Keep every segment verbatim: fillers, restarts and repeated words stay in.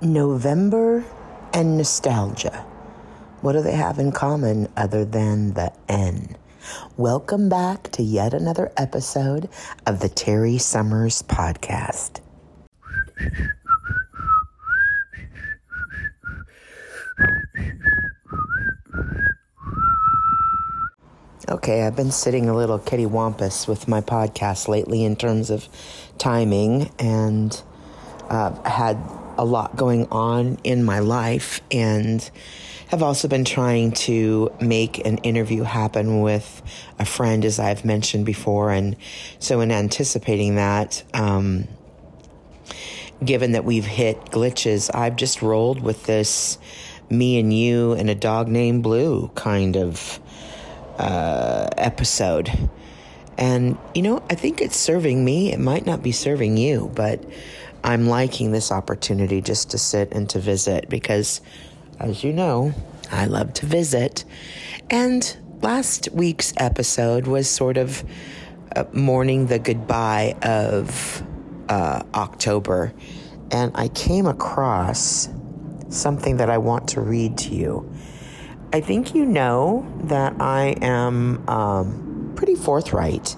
November and nostalgia. What do they have in common other than the N? Welcome back to yet another episode of the Terry Summers podcast. Okay, I've been sitting a little kittywampus with my podcast lately in terms of timing, and uh, had a lot going on in my life, and have also been trying to make an interview happen with a friend, as I've mentioned before. And so in anticipating that, um, given that we've hit glitches, I've just rolled with this me and you and a dog named Blue kind of uh, episode. And, you know, I think it's serving me. It might not be serving you, but I'm liking this opportunity just to sit and to visit because, as you know, I love to visit. And last week's episode was sort of uh, mourning the goodbye of uh, October. And I came across something that I want to read to you. I think you know that I am um, pretty forthright.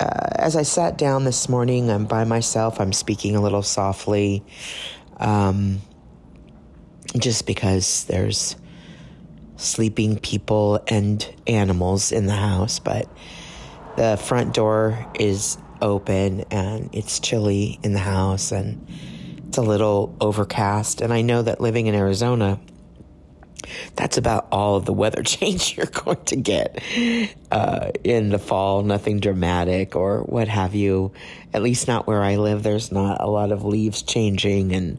Uh, as I sat down this morning, I'm by myself. I'm speaking a little softly, um, just because there's sleeping people and animals in the house. But the front door is open, and it's chilly in the house, and it's a little overcast. And I know that living in Arizona, that's about all of the weather change you're going to get uh, in the fall. Nothing dramatic or what have you. At least not where I live. There's not a lot of leaves changing and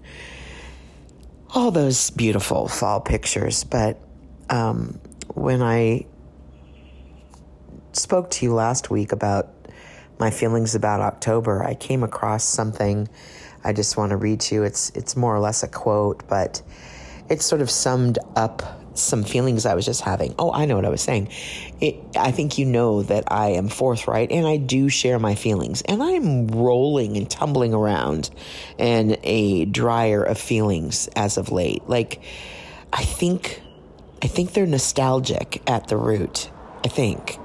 all those beautiful fall pictures. But um, when I spoke to you last week about my feelings about October, I came across something I just want to read to you. It's, it's more or less a quote, but it sort of summed up some feelings I was just having. Oh, I know what I was saying. It, I think you know that I am forthright, and I do share my feelings. And I'm rolling and tumbling around in a dryer of feelings as of late. Like, I think, I think they're nostalgic at the root, I think.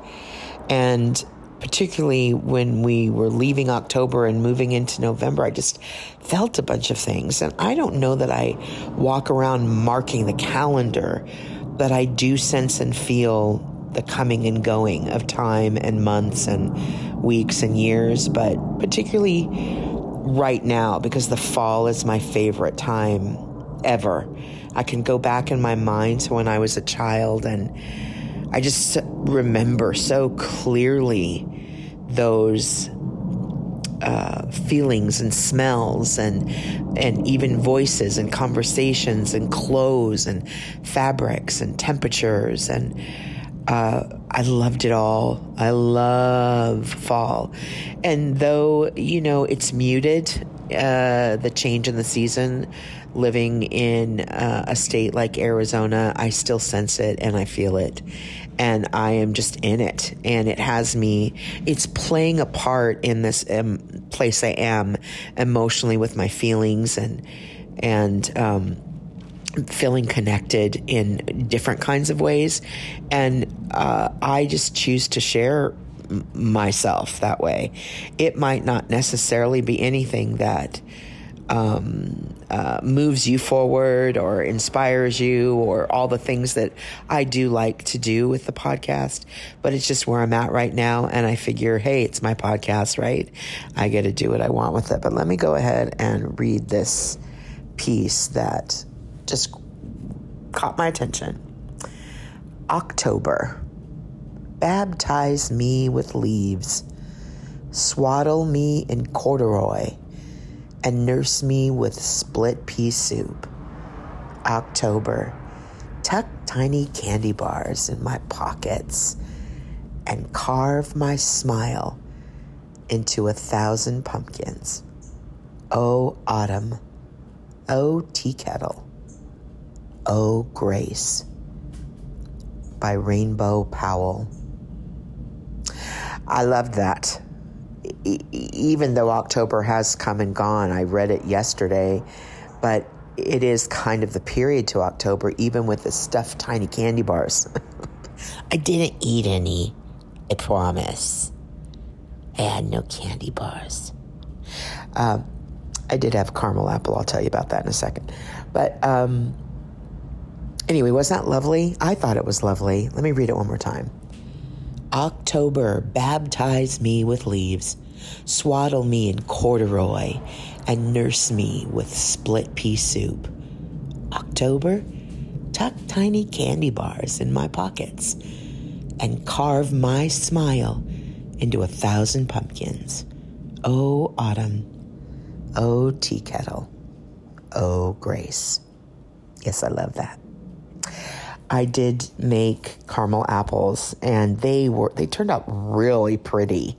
And particularly when we were leaving October and moving into November, I just felt a bunch of things. And I don't know that I walk around marking the calendar, but I do sense and feel the coming and going of time and months and weeks and years, but particularly right now, because the fall is my favorite time ever. I can go back in my mind to when I was a child, and I just remember so clearly those uh, feelings and smells and and even voices and conversations and clothes and fabrics and temperatures. And uh, I loved it all. I love fall. And though, you know, it's muted, uh, the change in the season, living in uh, a state like Arizona, I still sense it and I feel it. And I am just in it. And it has me, it's playing a part in this um, place I am emotionally with my feelings and, and um, feeling connected in different kinds of ways. And uh, I just choose to share m- myself that way. It might not necessarily be anything that Um, uh, moves you forward or inspires you or all the things that I do like to do with the podcast, but it's just where I'm at right now. And I figure, hey, it's my podcast, right? I get to do what I want with it. But let me go ahead and read this piece that just caught my attention. October, baptize me with leaves, swaddle me in corduroy, and nurse me with split pea soup. October, tuck tiny candy bars in my pockets and carve my smile into a thousand pumpkins. Oh, autumn. Oh, tea kettle. Oh, grace. By Rainbow Powell. I loved that. Even though October has come and gone, I read it yesterday, but it is kind of the period to October, even with the stuffed tiny candy bars. I didn't eat any, I promise. I had no candy bars. Uh, I did have caramel apple. I'll tell you about that in a second. But um, anyway, was that lovely? I thought it was lovely. Let me read it one more time. October, baptize me with leaves. Swaddle me in corduroy and nurse me with split pea soup. October, tuck tiny candy bars in my pockets and carve my smile into a thousand pumpkins. Oh, autumn. Oh, tea kettle. Oh, grace. Yes, I love that. I did make caramel apples, and they were they turned out really pretty.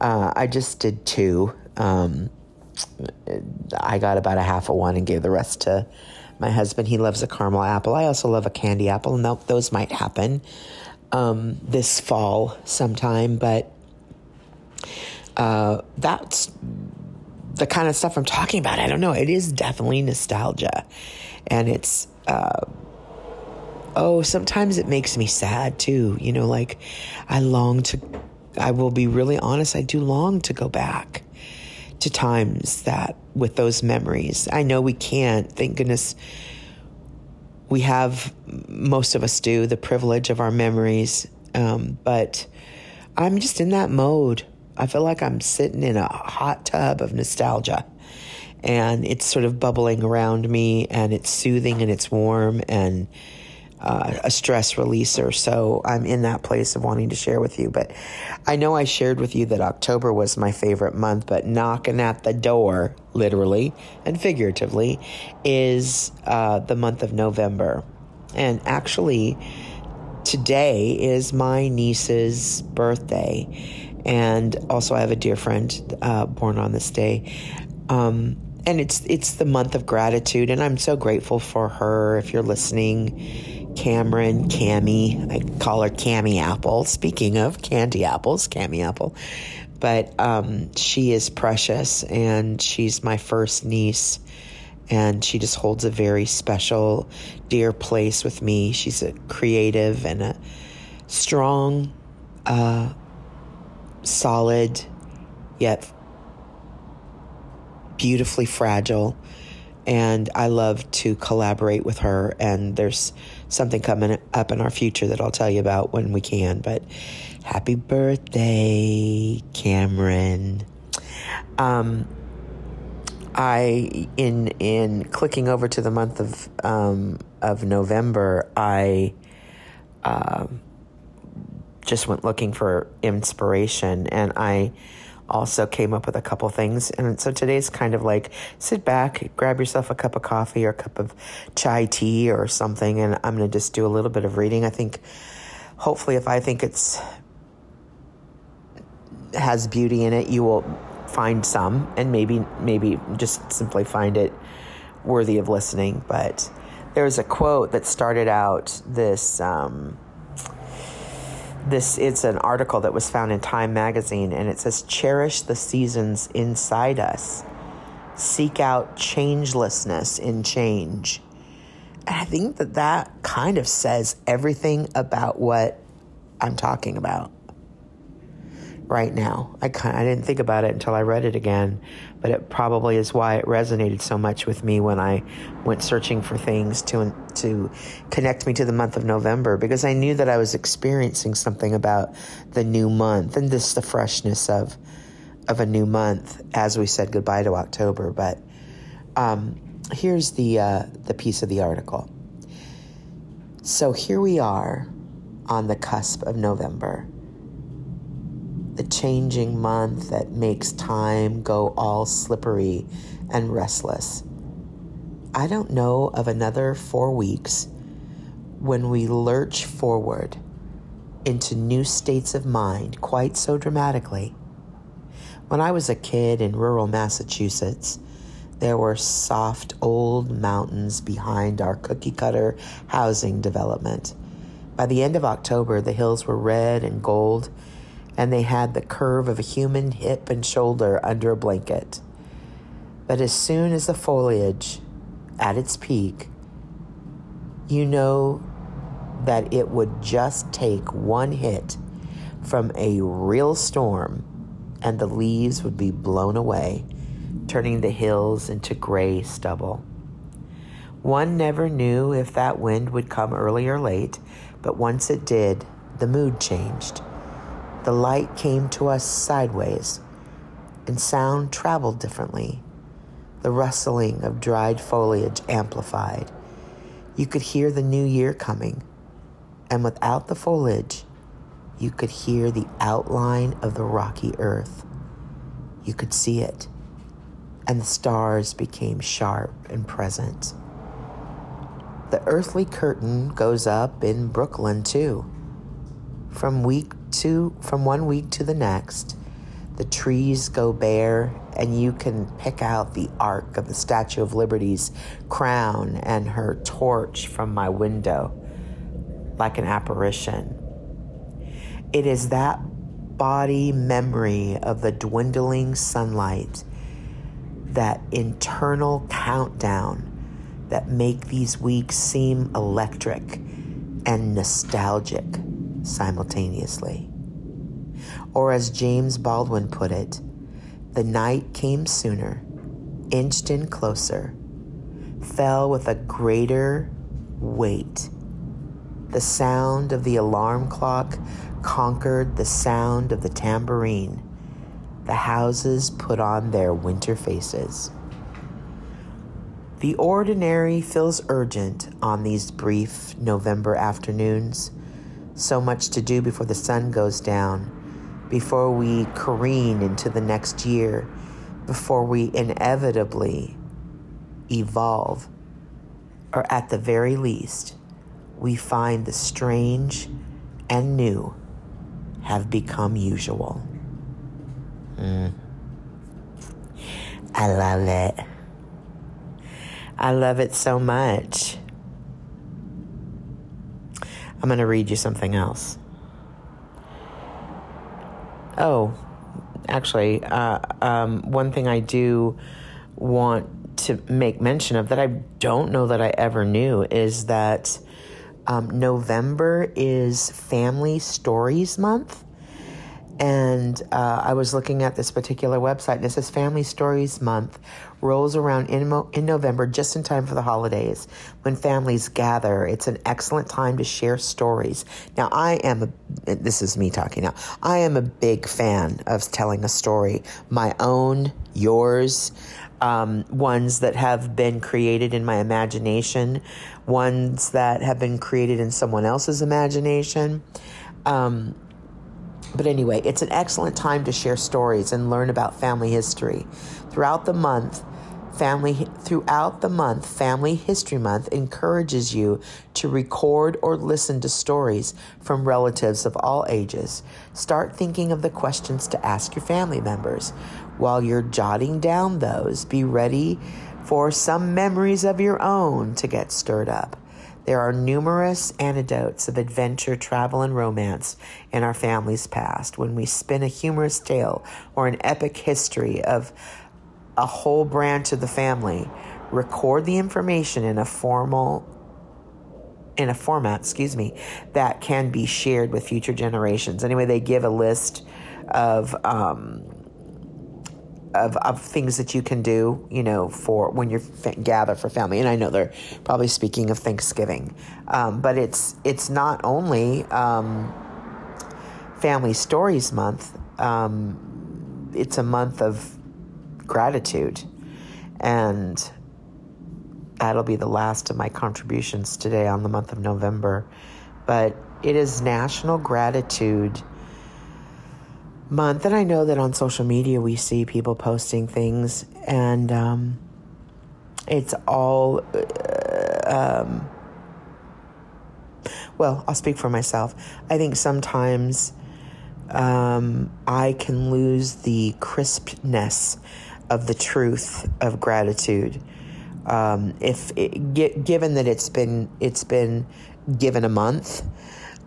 Uh, I just did two. Um, I got about a half of one and gave the rest to my husband. He loves a caramel apple. I also love a candy apple, and th- those might happen um, this fall sometime. But uh, that's the kind of stuff I'm talking about. I don't know. It is definitely nostalgia, and it's uh, oh, sometimes it makes me sad too. You know, like I long to. I will be really honest, I do long to go back to times that with those memories. I know we can't, thank goodness we have, most of us do, the privilege of our memories. Um, but I'm just in that mode. I feel like I'm sitting in a hot tub of nostalgia, and it's sort of bubbling around me, and it's soothing, and it's warm, and Uh, a stress releaser. So I'm in that place of wanting to share with you. But I know I shared with you that October was my favorite month, but knocking at the door, literally and figuratively, is uh, the month of November. And actually, today is my niece's birthday. And also I have a dear friend uh, born on this day. Um, and it's it's the month of gratitude. And I'm so grateful for her. If you're listening, Cameron, Cammy, I call her Cammy Apple. Speaking of candy apples, Cammy Apple. But um, she is precious, and she's my first niece, and she just holds a very special, dear place with me. She's a creative and a strong, uh, solid, yet beautifully fragile. And I love to collaborate with her. And there's something coming up in our future that I'll tell you about when we can. But happy birthday, Cameron. Um, I in in clicking over to the month of um, of November, I uh, just went looking for inspiration, and I also came up with a couple things. And so today's kind of like sit back, grab yourself a cup of coffee or a cup of chai tea or something, and I'm going to just do a little bit of reading. I think hopefully if I think it's has beauty in it, you will find some, and maybe maybe just simply find it worthy of listening. But there's a quote that started out this um This it's an article that was found in Time magazine, and it says, "Cherish the seasons inside us. Seek out changelessness in change." And I think that that kind of says everything about what I'm talking about right now. I kind I didn't think about it until I read it again, but it probably is why it resonated so much with me when I went searching for things to to connect me to the month of November, because I knew that I was experiencing something about the new month and this the freshness of of a new month as we said goodbye to October. But um, here's the uh, the piece of the article. So here we are on the cusp of November, the changing month that makes time go all slippery and restless. I don't know of another four weeks when we lurch forward into new states of mind quite so dramatically. When I was a kid in rural Massachusetts, there were soft old mountains behind our cookie-cutter housing development. By the end of October, the hills were red and gold, and they had the curve of a human hip and shoulder under a blanket. But as soon as the foliage at its peak, you know that it would just take one hit from a real storm and the leaves would be blown away, turning the hills into gray stubble. One never knew if that wind would come early or late, but once it did, the mood changed. The light came to us sideways, and sound traveled differently. The rustling of dried foliage amplified. You could hear the new year coming, and without the foliage, you could hear the outline of the rocky earth. You could see it, and the stars became sharp and present. The earthly curtain goes up in Brooklyn too. From week to from one week to the next, the trees go bare, and you can pick out the arc of the Statue of Liberty's crown and her torch from my window, like an apparition. It is that body memory of the dwindling sunlight, that internal countdown, that make these weeks seem electric and nostalgic simultaneously. Or as James Baldwin put it, the night came sooner, inched in closer, fell with a greater weight. The sound of the alarm clock conquered the sound of the tambourine. The houses put on their winter faces. The ordinary feels urgent on these brief November afternoons. So much to do before the sun goes down, before we careen into the next year, before we inevitably evolve, or at the very least, we find the strange and new have become usual. Mm. I love it. I love it so much. I'm going to read you something else. Oh, actually, uh, um, one thing I do want to make mention of that I don't know that I ever knew is that um, November is Family Stories Month. And uh, I was looking at this particular website, and it says Family Stories Month rolls around in, Mo- in November just in time for the holidays when families gather. It's an excellent time to share stories. Now, I am, a, this is me talking now, I am a big fan of telling a story, my own, yours, um, ones that have been created in my imagination, ones that have been created in someone else's imagination. Um But anyway, it's an excellent time to share stories and learn about family history. Throughout the month, family throughout the month, Family History Month encourages you to record or listen to stories from relatives of all ages. Start thinking of the questions to ask your family members. While you're jotting down those, be ready for some memories of your own to get stirred up. There are numerous anecdotes of adventure, travel, and romance in our family's past. When we spin a humorous tale or an epic history of a whole branch of the family, record the information in a formal, in a format, excuse me, that can be shared with future generations. Anyway, they give a list of, um, Of, of things that you can do, you know, for when you fa- gather for family. And I know they're probably speaking of Thanksgiving, um, but it's it's not only um, Family Stories Month. Um, it's a month of gratitude, and that'll be the last of my contributions today on the month of November. But it is National Gratitude Month, and I know that on social media we see people posting things, and um, it's all, uh, um, well, I'll speak for myself. I think sometimes um, I can lose the crispness of the truth of gratitude, um, if it, g- given that it's been it's been given a month.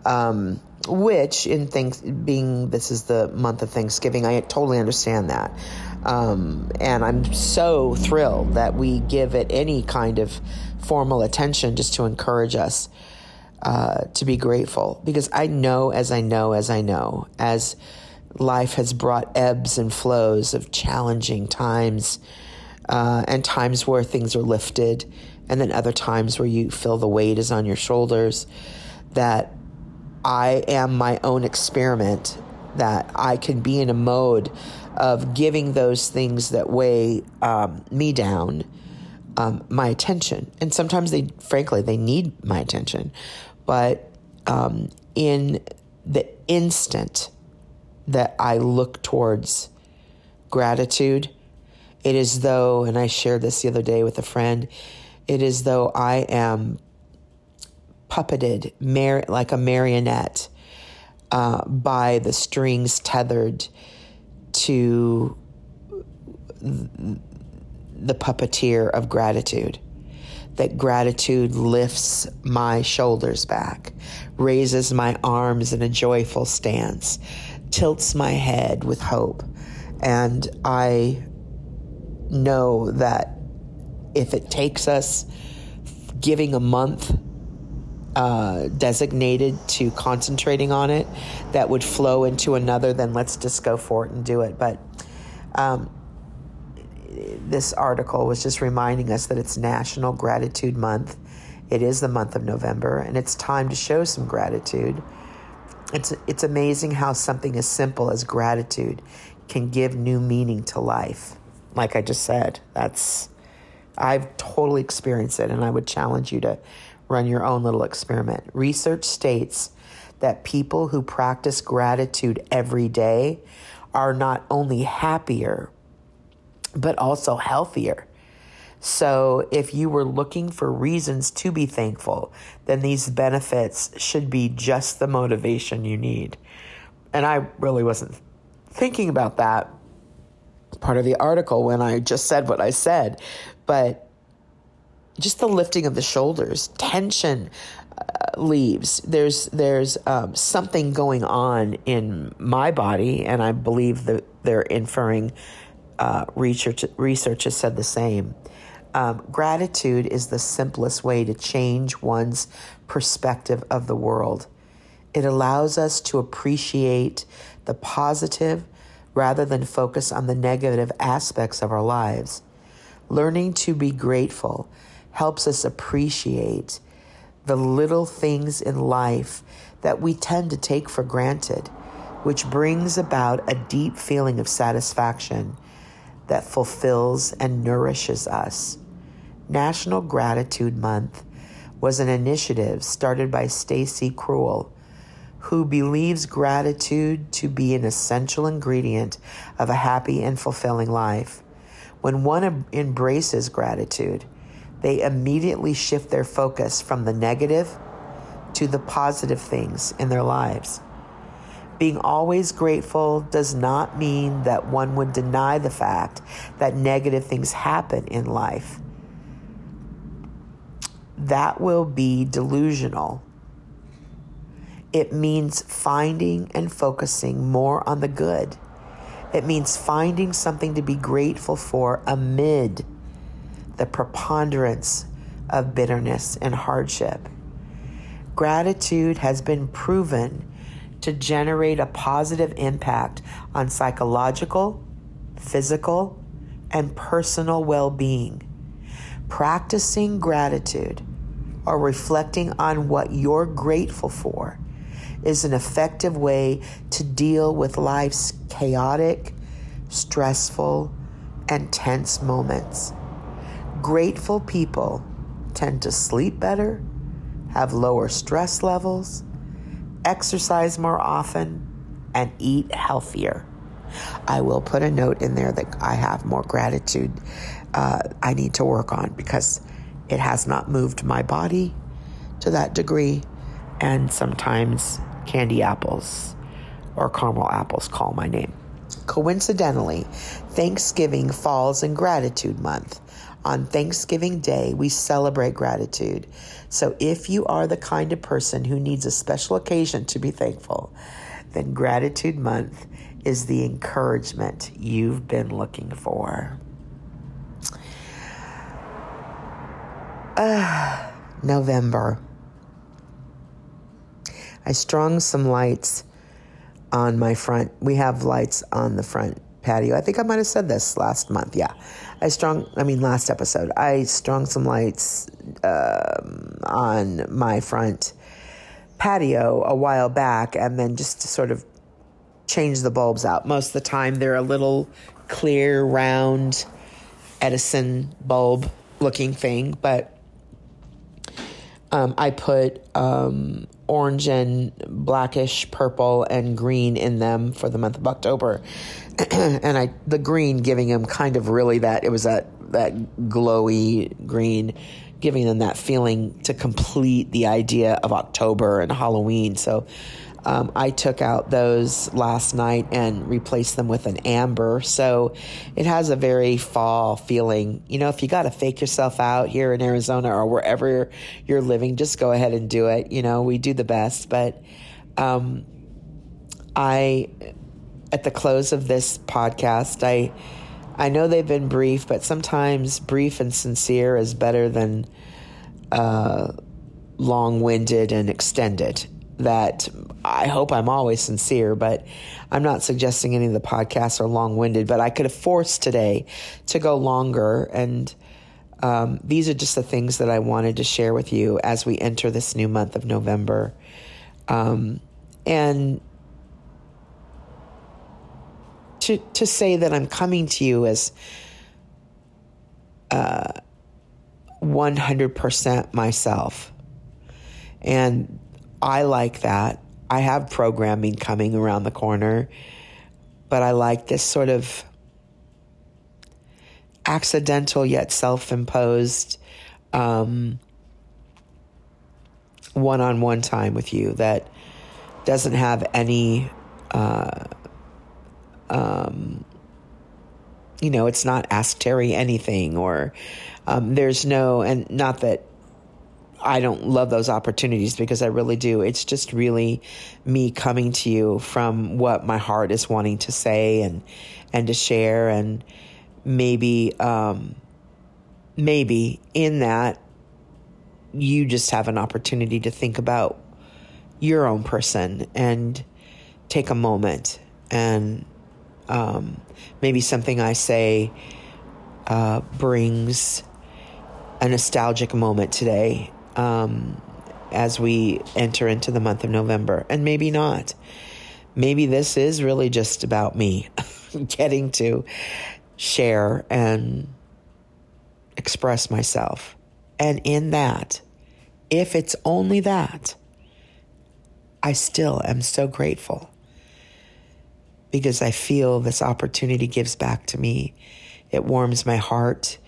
Um, Which, in thanks, being this is the month of Thanksgiving, I totally understand that. Um, and I'm so thrilled that we give it any kind of formal attention just to encourage us uh, to be grateful. Because I know, as I know, as I know, as life has brought ebbs and flows of challenging times uh, and times where things are lifted, and then other times where you feel the weight is on your shoulders, that I am my own experiment, that I can be in a mode of giving those things that weigh um, me down um, my attention. And sometimes they, frankly, they need my attention. But um, in the instant that I look towards gratitude, it is though, and I shared this the other day with a friend, it is though I am puppeted mar- like a marionette uh, by the strings tethered to the puppeteer of gratitude. That gratitude lifts my shoulders back, raises my arms in a joyful stance, tilts my head with hope. And I know that if it takes us giving a month uh, designated to concentrating on it, that would flow into another, then let's just go for it and do it. But um, this article was just reminding us that it's National Gratitude Month. It is the month of November, and it's time to show some gratitude. It's it's amazing how something as simple as gratitude can give new meaning to life. Like I just said, that's I've totally experienced it, and I would challenge you to run your own little experiment. Research states that people who practice gratitude every day are not only happier, but also healthier. So if you were looking for reasons to be thankful, then these benefits should be just the motivation you need. And I really wasn't thinking about that part of the article when I just said what I said. But just the lifting of the shoulders, tension uh, leaves. There's there's um, something going on in my body, and I believe that they're inferring uh, research, research has said the same. Um, gratitude is the simplest way to change one's perspective of the world. It allows us to appreciate the positive rather than focus on the negative aspects of our lives. Learning to be grateful helps us appreciate the little things in life that we tend to take for granted, which brings about a deep feeling of satisfaction that fulfills and nourishes us. National Gratitude Month was an initiative started by Stacey Cruel, who believes gratitude to be an essential ingredient of a happy and fulfilling life. When one embraces gratitude, they immediately shift their focus from the negative to the positive things in their lives. Being always grateful does not mean that one would deny the fact that negative things happen in life. That will be delusional. It means finding and focusing more on the good. It means finding something to be grateful for amid the preponderance of bitterness and hardship. Gratitude has been proven to generate a positive impact on psychological, physical, and personal well-being. Practicing gratitude or reflecting on what you're grateful for is an effective way to deal with life's chaotic, stressful, and tense moments. Grateful people tend to sleep better, have lower stress levels, exercise more often, and eat healthier. I will put a note in there that I have more gratitude uh, I need to work on, because it has not moved my body to that degree. And sometimes candy apples or caramel apples call my name. Coincidentally, Thanksgiving falls in Gratitude Month. On Thanksgiving Day, we celebrate gratitude. So if you are the kind of person who needs a special occasion to be thankful, then Gratitude Month is the encouragement you've been looking for. Uh, November. I strung some lights on my front. We have lights on the front patio. I think I might have said this last month. Yeah. I strung, I mean, last episode. I strung some lights um, on my front patio a while back, and then just to sort of change the bulbs out. Most of the time, they're a little clear, round Edison bulb looking thing, but um, I put um, orange and blackish purple and green in them for the month of October, and I the green giving them kind of really that it was that that glowy green, giving them that feeling to complete the idea of October and Halloween. So um, I took out those last night and replaced them with an amber. So it has a very fall feeling. You know, if you got to fake yourself out here in Arizona or wherever you're living, just go ahead and do it. You know, we do the best. But um, I, at the close of this podcast, I, I know they've been brief, but sometimes brief and sincere is better than uh, long-winded and extended. That I hope I'm always sincere, but I'm not suggesting any of the podcasts are long-winded, but I could have forced today to go longer. And um, these are just the things that I wanted to share with you as we enter this new month of November. Um, and To, to say that I'm coming to you as uh, one hundred percent myself. And I like that. I have programming coming around the corner, but I like this sort of accidental yet self-imposed um, one-on-one time with you that doesn't have any... Uh, Um, you know, it's not ask Terry anything or um, there's no, and not that I don't love those opportunities because I really do. It's just really me coming to you from what my heart is wanting to say and, and to share. And maybe, um, maybe in that you just have an opportunity to think about your own person and take a moment and Um, maybe something I say uh, brings a nostalgic moment today um, as we enter into the month of November. And maybe not. Maybe this is really just about me getting to share and express myself. And in that, if it's only that, I still am so grateful. Because I feel this opportunity gives back to me. It warms my heart.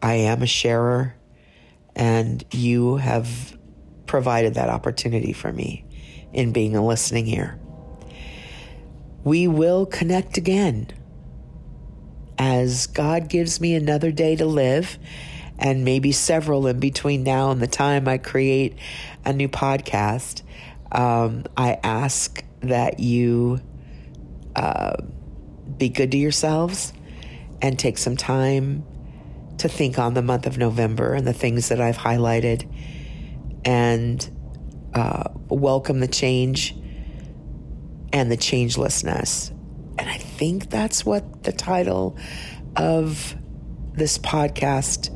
I am a sharer, and you have provided that opportunity for me in being a listening ear. We will connect again as God gives me another day to live, and maybe several in between now and the time I create a new podcast. Um, I ask that you... Uh, be good to yourselves and take some time to think on the month of November and the things that I've highlighted, and uh, welcome the change and the changelessness. And I think that's what the title of this podcast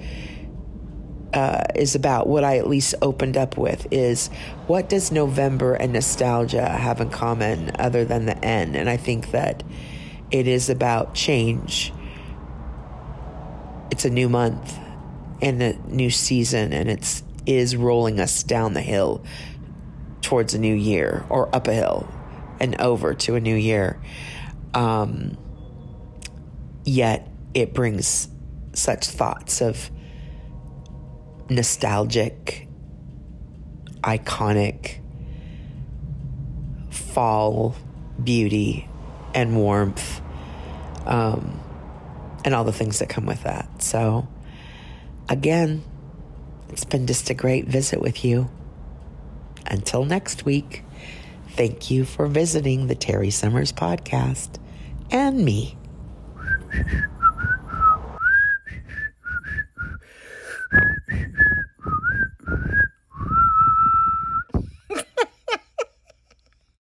uh, is about. What I at least opened up with is, what does November and nostalgia have in common other than the N? And I think that it is about change. It's a new month and a new season, and it's is rolling us down the hill towards a new year, or up a hill and over to a new year. Um, yet it brings such thoughts of nostalgic, iconic fall beauty and warmth, um, and all the things that come with that. So again, it's been just a great visit with you. Until next week, Thank you for visiting the Terry Summers podcast and me.